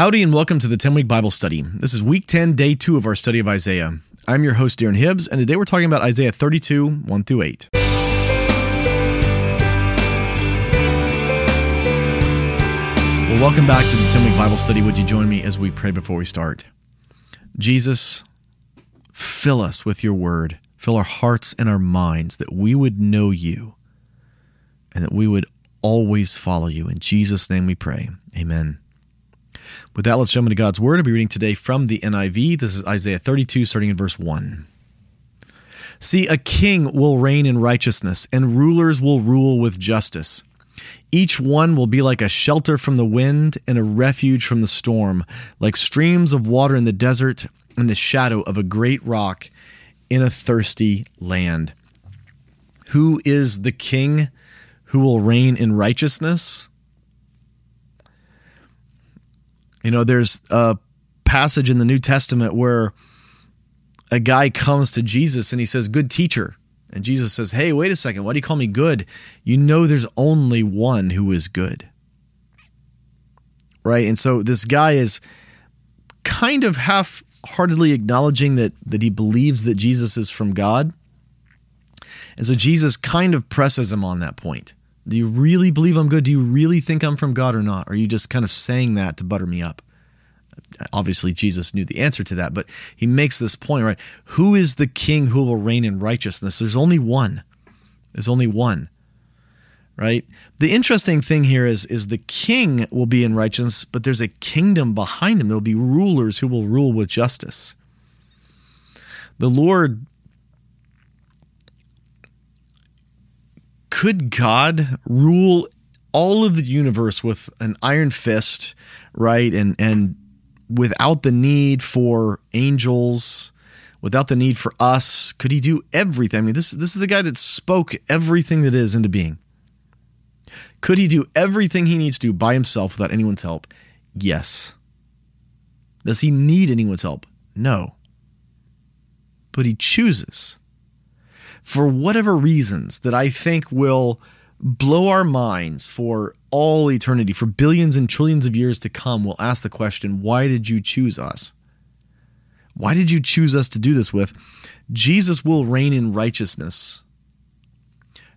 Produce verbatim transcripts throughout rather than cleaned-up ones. Howdy and welcome to the ten week Bible study. This is week ten, day two of our study of Isaiah. I'm your host, Darren Hibbs, and today we're talking about Isaiah thirty-two, one through eight. Well, welcome back to the ten week Bible study. Would you join me as we pray before we start? Jesus, fill us with your word. Fill our hearts and our minds that we would know you and that we would always follow you. In Jesus' name we pray. Amen. With that, let's jump into God's Word. I'll be reading today from the N I V. This is Isaiah thirty-two, starting in verse one. See, a king will reign in righteousness, and rulers will rule with justice. Each one will be like a shelter from the wind and a refuge from the storm, like streams of water in the desert and the shadow of a great rock in a thirsty land. Who is the king who will reign in righteousness? You know, there's a passage in the New Testament where a guy comes to Jesus and he says, "Good teacher." And Jesus says, "Hey, wait a second. Why do you call me good? You know, there's only one who is good." Right. And so this guy is kind of half-heartedly acknowledging that, that he believes that Jesus is from God. And so Jesus kind of presses him on that point. Do you really believe I'm good? Do you really think I'm from God or not? Or are you just kind of saying that to butter me up? Obviously, Jesus knew the answer to that, but he makes this point, right? Who is the king who will reign in righteousness? There's only one. There's only one, right? The interesting thing here is, is the king will be in righteousness, but there's a kingdom behind him. There'll be rulers who will rule with justice. The Lord... Could God rule all of the universe with an iron fist, right? And and without the need for angels, without the need for us, could he do everything? I mean, this, this is the guy that spoke everything that is into being. Could he do everything he needs to do by himself without anyone's help? Yes. Does he need anyone's help? No. But he chooses, for whatever reasons that I think will blow our minds for all eternity, for billions and trillions of years to come, we'll ask the question, why did you choose us? Why did you choose us to do this with? Jesus will reign in righteousness,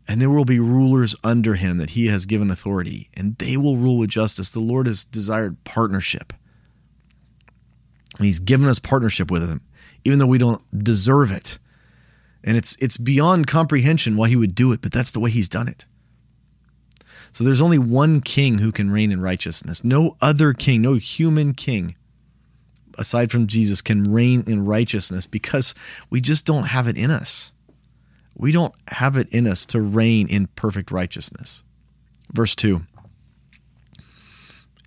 and there will be rulers under him that he has given authority, and they will rule with justice. The Lord has desired partnership, and he's given us partnership with him, even though we don't deserve it. And it's it's beyond comprehension why he would do it, but that's the way he's done it. So there's only one king who can reign in righteousness. No other king, no human king, aside from Jesus, can reign in righteousness because we just don't have it in us. We don't have it in us to reign in perfect righteousness. Verse two.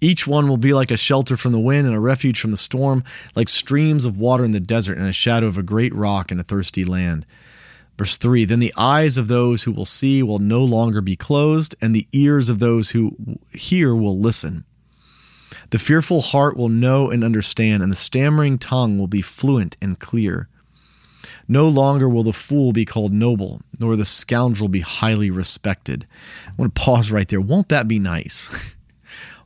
Each one will be like a shelter from the wind and a refuge from the storm, like streams of water in the desert and a shadow of a great rock in a thirsty land. Verse three, then the eyes of those who will see will no longer be closed, and the ears of those who hear will listen. The fearful heart will know and understand, and the stammering tongue will be fluent and clear. No longer will the fool be called noble, nor the scoundrel be highly respected. I want to pause right there. Won't that be nice?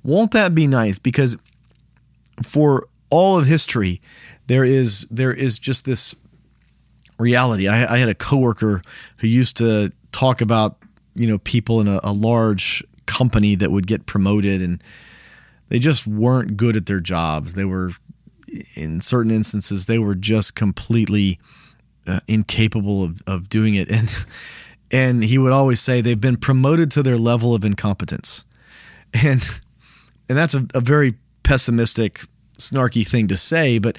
Won't that be nice? Because for all of history, there is there is just this reality. I, I had a coworker who used to talk about, you know, people in a, a large company that would get promoted, and they just weren't good at their jobs. They were, in certain instances, they were just completely uh, incapable of of doing it. And and he would always say they've been promoted to their level of incompetence, and. And that's a, a very pessimistic, snarky thing to say, but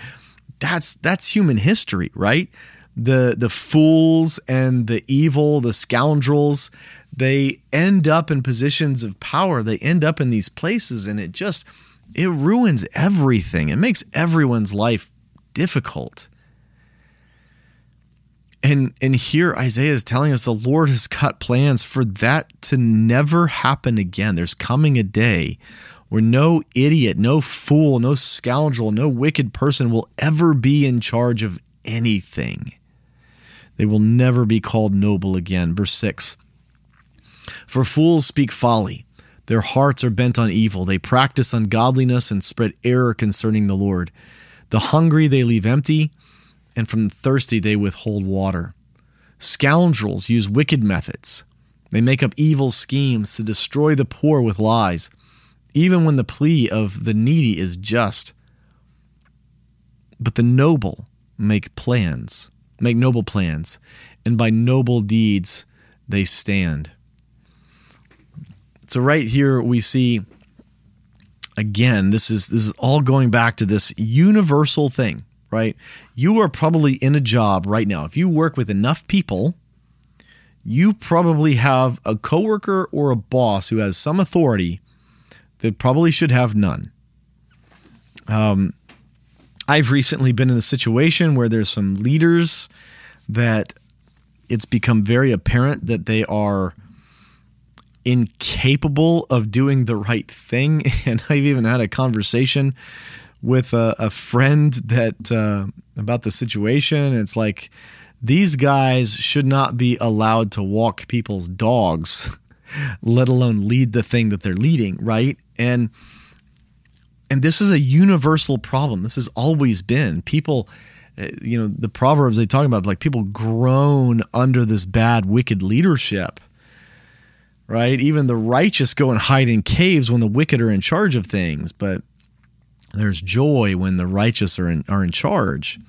that's that's human history, right? The the fools and the evil, the scoundrels, they end up in positions of power. They end up in these places, and it just, it ruins everything. It makes everyone's life difficult. And, and here Isaiah is telling us the Lord has got plans for that to never happen again. There's coming a day where no idiot, no fool, no scoundrel, no wicked person will ever be in charge of anything. They will never be called noble again. Verse six, for fools speak folly. Their hearts are bent on evil. They practice ungodliness and spread error concerning the Lord. The hungry they leave empty, and from the thirsty they withhold water. Scoundrels use wicked methods. They make up evil schemes to destroy the poor with lies, even when the plea of the needy is just. But the noble make plans, make noble plans, and by noble deeds they stand. So right here we see, again, this is this is all going back to this universal thing, right? You are probably in a job right now. If you work with enough people, you probably have a coworker or a boss who has some authority that probably should have none. Um, I've recently been in a situation where there's some leaders that it's become very apparent that they are incapable of doing the right thing. And I've even had a conversation with a, a friend that uh, about the situation. It's like, these guys should not be allowed to walk people's dogs, let alone lead the thing that they're leading, right? And and this is a universal problem. This has always been. People, you know, the Proverbs they talk about, like, people groan under this bad, wicked leadership. Right? Even the righteous go and hide in caves when the wicked are in charge of things, but there's joy when the righteous are in, are in charge.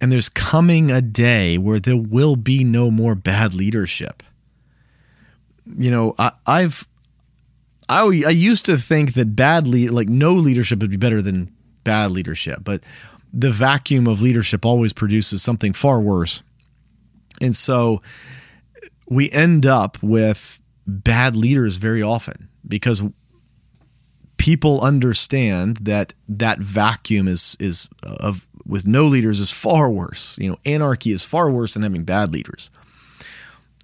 And there's coming a day where there will be no more bad leadership. You know, I, I've I, I used to think that bad lead, like no leadership would be better than bad leadership, but the vacuum of leadership always produces something far worse. And so we end up with bad leaders very often because people understand that that vacuum is is of with no leaders is far worse. You know, anarchy is far worse than having bad leaders.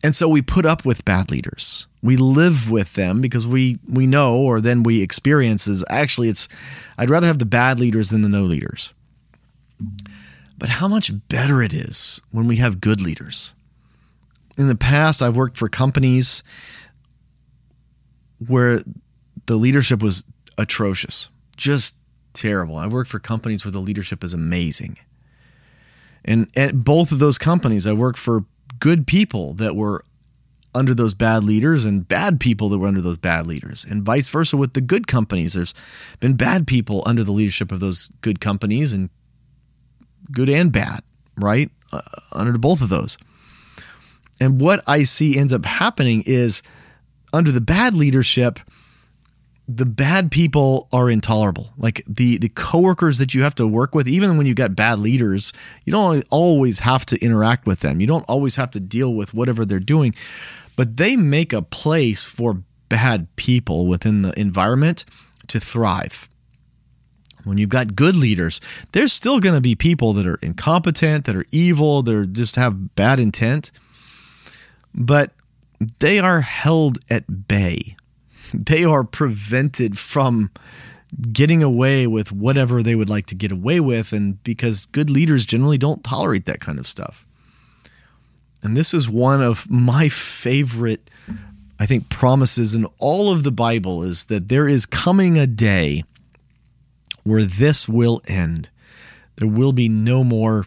And so we put up with bad leaders. We live with them because we we know, or then we experience is actually it's I'd rather have the bad leaders than the no leaders. But how much better it is when we have good leaders. In the past, I've worked for companies where the leadership was atrocious, just terrible. I've worked for companies where the leadership is amazing. And at both of those companies, I worked for good people that were under those bad leaders and bad people that were under those bad leaders, and vice versa with the good companies. There's been bad people under the leadership of those good companies, and good and bad, right? Uh, under both of those. And what I see ends up happening is under the bad leadership, the bad people are intolerable. Like the, the coworkers that you have to work with, even when you've got bad leaders, you don't always have to interact with them. You don't always have to deal with whatever they're doing, but they make a place for bad people within the environment to thrive. When you've got good leaders, there's still going to be people that are incompetent, that are evil, that are just have bad intent. But they are held at bay. They are prevented from getting away with whatever they would like to get away with, and because good leaders generally don't tolerate that kind of stuff. And this is one of my favorite, I think, promises in all of the Bible, is that there is coming a day where this will end. There will be no more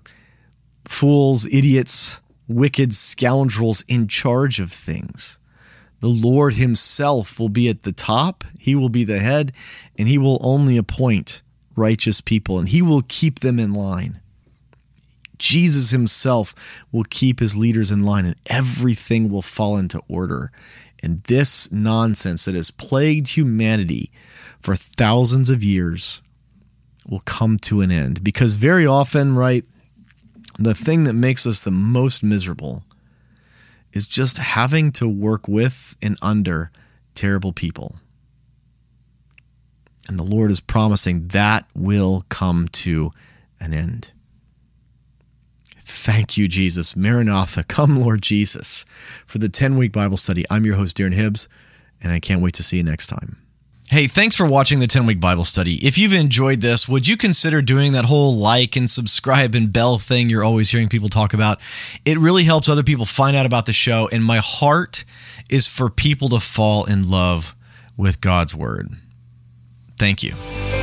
fools, idiots, wicked scoundrels in charge of things. The Lord himself will be at the top. He will be the head, and he will only appoint righteous people, and he will keep them in line. Jesus himself will keep his leaders in line, and everything will fall into order. And this nonsense that has plagued humanity for thousands of years will come to an end, because very often, right, the thing that makes us the most miserable is just having to work with and under terrible people. And the Lord is promising that will come to an end. Thank you, Jesus. Maranatha, come, Lord Jesus. For the ten-week Bible study, I'm your host, Darren Hibbs, and I can't wait to see you next time. Hey, thanks for watching the ten-week Bible study. If you've enjoyed this, would you consider doing that whole like and subscribe and bell thing you're always hearing people talk about? It really helps other people find out about the show, and my heart is for people to fall in love with God's Word. Thank you.